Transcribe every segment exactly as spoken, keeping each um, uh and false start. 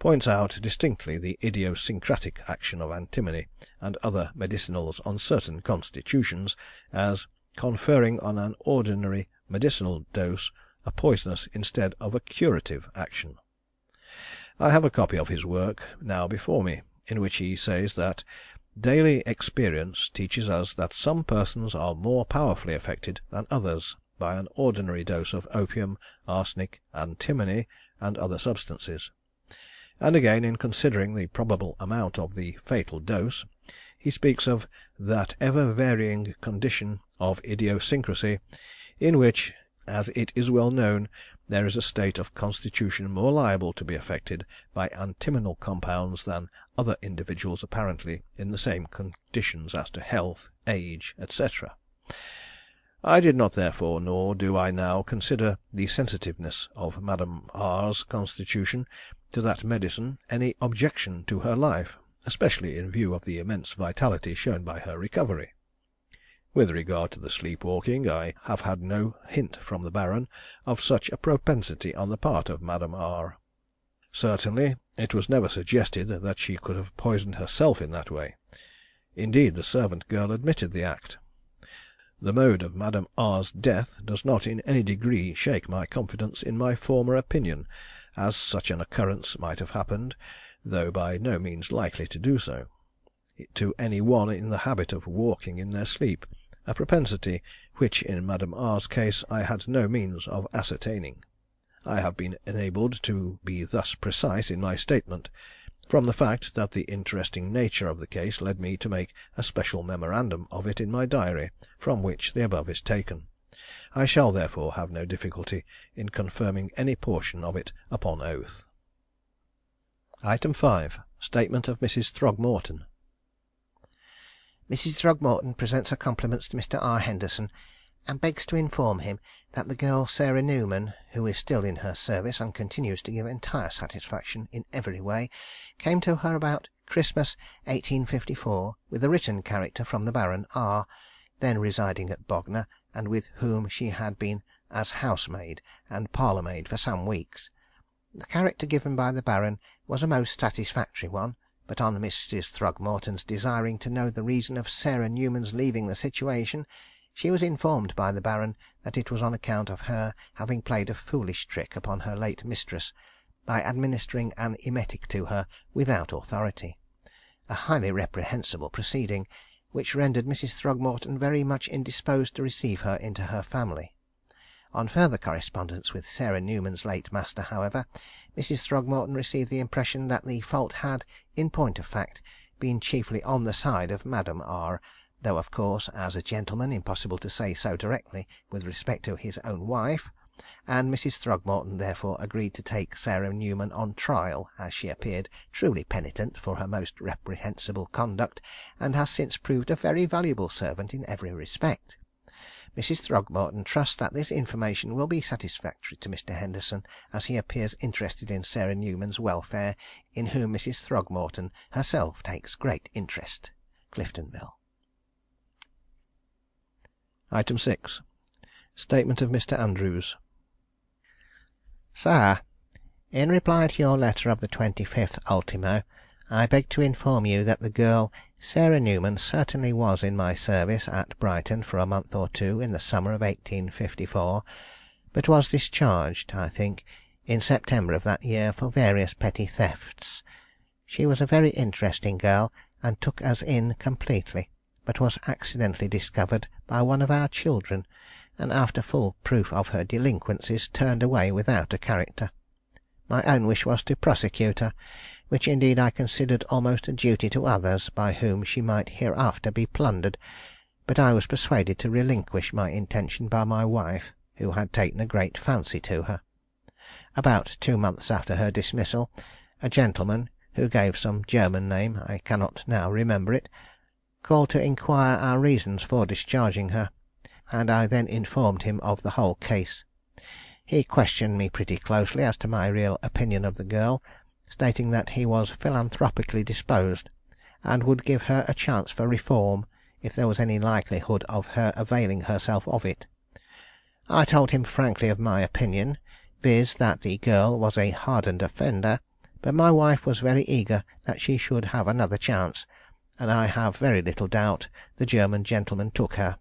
points out distinctly the idiosyncratic action of antimony and other medicinals on certain constitutions as conferring on an ordinary medicinal dose a poisonous instead of a curative action. I have a copy of his work now before me, in which he says that daily experience teaches us that some persons are more powerfully affected than others by an ordinary dose of opium, arsenic, antimony, and other substances. And again, in considering the probable amount of the fatal dose, he speaks of that ever-varying condition of idiosyncrasy, in which, as it is well known, there is a state of constitution more liable to be affected by antimonal compounds than other individuals apparently in the same conditions as to health, age, et cetera. I did not therefore, nor do I now, consider the sensitiveness of Madame R.'s constitution to that medicine any objection to her life, especially in view of the immense vitality shown by her recovery. With regard to the sleepwalking, I have had no hint from the Baron of such a propensity on the part of Madame R. Certainly it was never suggested that she could have poisoned herself in that way. Indeed, the servant girl admitted the act. The mode of Madame R.'s death does not in any degree shake my confidence in my former opinion, as such an occurrence might have happened, though by no means likely to do so, to any one in the habit of walking in their sleep, a propensity which in Madame R.'s case I had no means of ascertaining. I have been enabled to be thus precise in my statement, from the fact that the interesting nature of the case led me to make a special memorandum of it in my diary, from which the above is taken. I shall therefore have no difficulty in confirming any portion of it upon oath. Item five. Statement of Missus Throgmorton. Missus Throgmorton presents her compliments to Mister R. Henderson, and begs to inform him that the girl Sarah Newman, who is still in her service and continues to give entire satisfaction in every way, came to her about Christmas eighteen fifty-four with a written character from the Baron R., then residing at Bognor, and with whom she had been as housemaid and parlour-maid for some weeks. The character given by the Baron was a most satisfactory one, but on Missus Throgmorton's desiring to know the reason of Sarah Newman's leaving the situation, she was informed by the Baron that it was on account of her having played a foolish trick upon her late mistress by administering an emetic to her without authority, a highly reprehensible proceeding which rendered Missus Throgmorton very much indisposed to receive her into her family. On further correspondence with Sarah Newman's late master, however, Missus Throgmorton received the impression that the fault had, in point of fact, been chiefly on the side of Madame R., though, of course, as a gentleman, impossible to say so directly with respect to his own wife, and Missus Throgmorton therefore agreed to take Sarah Newman on trial, as she appeared truly penitent for her most reprehensible conduct, and has since proved a very valuable servant in every respect. Missus Throgmorton trusts that this information will be satisfactory to Mister Henderson, as he appears interested in Sarah Newman's welfare, in whom Missus Throgmorton herself takes great interest. Cliftonville. Item six. Statement of Mister Andrews. Sir, in reply to your letter of the twenty-fifth ultimo, I beg to inform you that the girl Sarah Newman certainly was in my service at Brighton for a month or two in the summer of eighteen fifty-four, but was discharged, I think, in September of that year for various petty thefts. She was a very interesting girl, and took us in completely, but was accidentally discovered by one of our children, and after full proof of her delinquencies turned away without a character. My own wish was to prosecute her, which indeed I considered almost a duty to others by whom she might hereafter be plundered, but I was persuaded to relinquish my intention by my wife, who had taken a great fancy to her. About two months after her dismissal, a gentleman, who gave some German name, I cannot now remember it, called to inquire our reasons for discharging her, and I then informed him of the whole case. He questioned me pretty closely as to my real opinion of the girl, stating that he was philanthropically disposed, and would give her a chance for reform if there was any likelihood of her availing herself of it. I told him frankly of my opinion, viz. That the girl was a hardened offender, but my wife was very eager that she should have another chance, and I have very little doubt the German gentleman took her.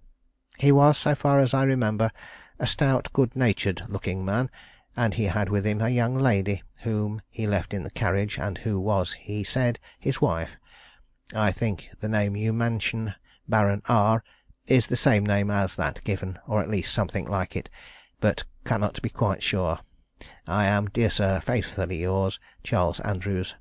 He was, so far as I remember, a stout, good-natured looking man, and he had with him a young lady whom he left in the carriage, and who was, he said, his wife. I think the name you mention, Baron R., is the same name as that given, or at least something like it, but cannot be quite sure. I am, dear sir, faithfully yours, Charles Andrews.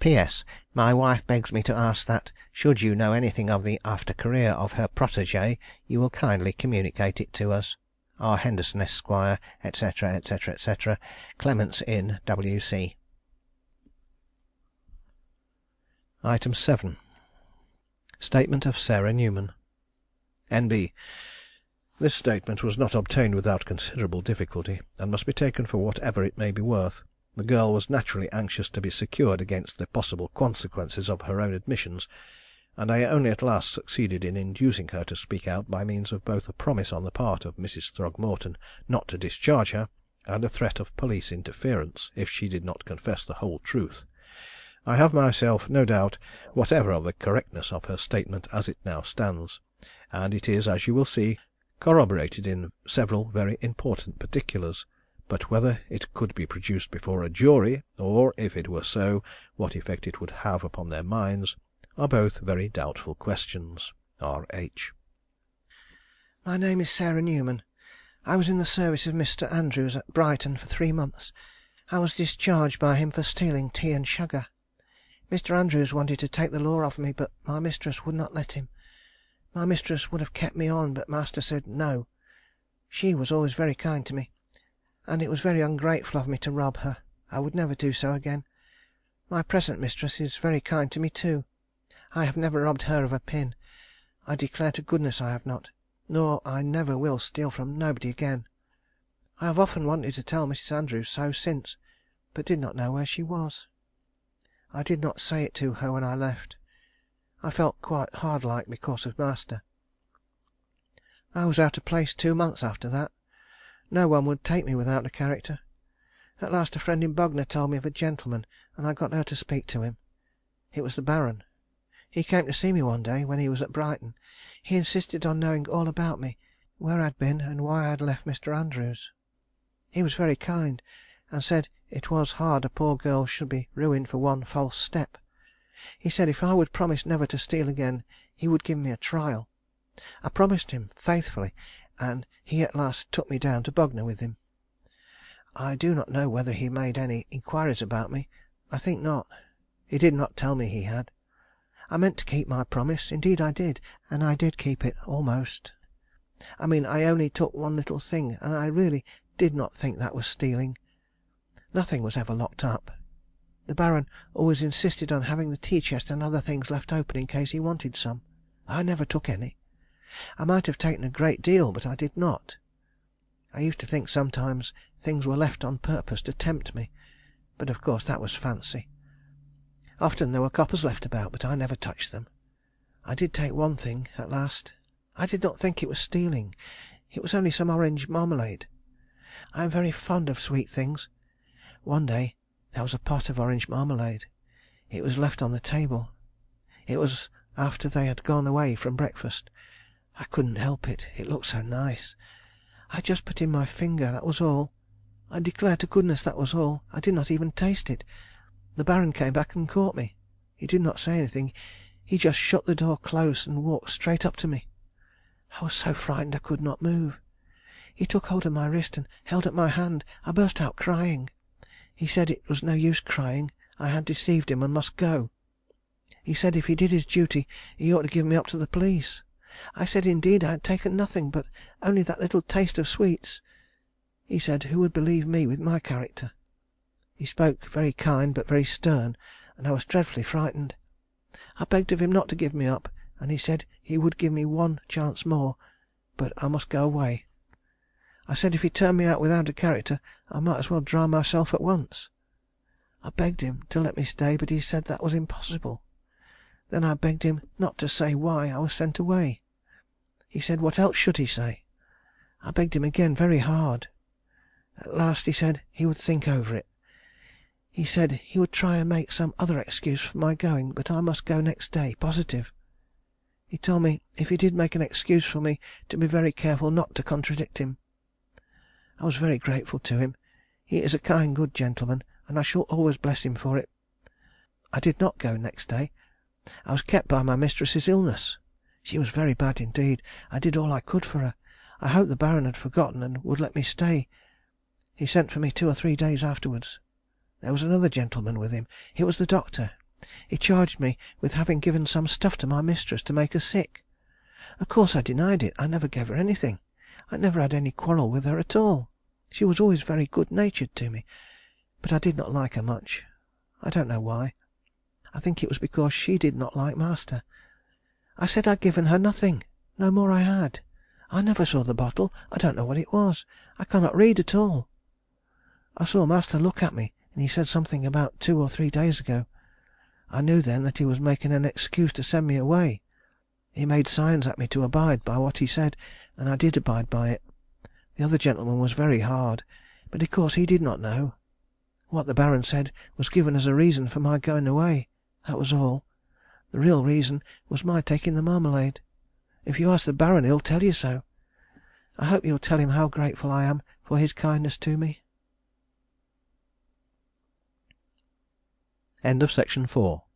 P S My wife begs me to ask that, should you know anything of the after-career of her protégée, you will kindly communicate it to us. R. Henderson, Esquire, etc., etc., etc., Clements Inn, W C. Item seven. Statement of Sarah Newman. N B This statement was not obtained without considerable difficulty, and must be taken for whatever it may be worth. The girl was naturally anxious to be secured against the possible consequences of her own admissions, and I only at last succeeded in inducing her to speak out by means of both a promise on the part of Missus Throgmorton not to discharge her, and a threat of police interference if she did not confess the whole truth. I have myself no doubt whatever of the correctness of her statement as it now stands, and it is, as you will see, corroborated in several very important particulars. But whether it could be produced before a jury, or, if it were so, what effect it would have upon their minds, are both very doubtful questions. R H My name is Sarah Newman. I was in the service of Mister Andrews at Brighton for three months. I was discharged by him for stealing tea and sugar. Mister Andrews wanted to take the law off me, but my mistress would not let him. My mistress would have kept me on, but master said no. She was always very kind to me, and it was very ungrateful of me to rob her. I would never do so again. My present mistress is very kind to me too. I have never robbed her of a pin. I declare to goodness I have not, nor I never will steal from nobody again. I have often wanted to tell Missus Andrews so since, but did not know where she was. I did not say it to her when I left. I felt quite hard-like because of master. I was out of place two months after that. No one would take me without a character. At last a friend in Bognor told me of a gentleman, and I got her to speak to him. It was the Baron. He came to see me one day when he was at Brighton. He insisted on knowing all about me, where I'd been, and why I'd left Mister Andrews. He was very kind, and said it was hard a poor girl should be ruined for one false step. He said if I would promise never to steal again, he would give me a trial. I promised him faithfully, and he at last took me down to Bognor with him. I do not know whether he made any inquiries about me. I think not. He did not tell me he had. I meant to keep my promise, indeed I did, and I did keep it, almost. I mean, I only took one little thing, and I really did not think that was stealing. Nothing was ever locked up. The Baron always insisted on having the tea-chest and other things left open in case he wanted some. I never took any. I might have taken a great deal, but I did not. I used to think sometimes things were left on purpose to tempt me, but of course that was fancy. Often there were coppers left about, but I never touched them. I did take one thing at last. I did not think it was stealing. It was only some orange marmalade. I am very fond of sweet things. One day there was a pot of orange marmalade. It was left on the table. It was after they had gone away from breakfast. I couldn't help it. It looked so nice. I just put in my finger, that was all. I declare to goodness that was all. I did not even taste it. The Baron came back and caught me. He did not say anything. He just shut the door close and walked straight up to me. I was so frightened I could not move. He took hold of my wrist and held at my hand. I burst out crying. He said it was no use crying. I had deceived him and must go. He said if he did his duty, he ought to give me up to the police. I said indeed I had taken nothing, but only that little taste of sweets. He said who would believe me with my character. He spoke very kind but very stern, and I was dreadfully frightened. I begged of him not to give me up, and he said he would give me one chance more, but I must go away. I said if he turned me out without a character, I might as well drown myself at once. I begged him to let me stay, but he said that was impossible. Then I begged him not to say why I was sent away. He said what else should he say? I begged him again very hard. At last he said he would think over it. He said he would try and make some other excuse for my going, but I must go next day, positive. He told me if he did make an excuse for me to be very careful not to contradict him. I was very grateful to him. He is a kind, good gentleman, and I shall always bless him for it. I did not go next day. I was kept by my mistress's illness. She was very bad indeed. I did all I could for her. I hoped the Baron had forgotten and would let me stay. He sent for me two or three days afterwards. There was another gentleman with him. It was the doctor. He charged me with having given some stuff to my mistress to make her sick. Of course I denied it. I never gave her anything. I never had any quarrel with her at all. She was always very good-natured to me, but I did not like her much. I don't know why. I think it was because she did not like master. I said I'd given her nothing. No more I had. I never saw the bottle. I don't know what it was. I cannot read at all. I saw master look at me, and he said something about two or three days ago. I knew then that he was making an excuse to send me away. He made signs at me to abide by what he said, and I did abide by it. The other gentleman was very hard, but of course he did not know. What the Baron said was given as a reason for my going away. That was all. The real reason was my taking the marmalade. If you ask the Baron, he'll tell you so. I hope you'll tell him how grateful I am for his kindness to me. End of section four.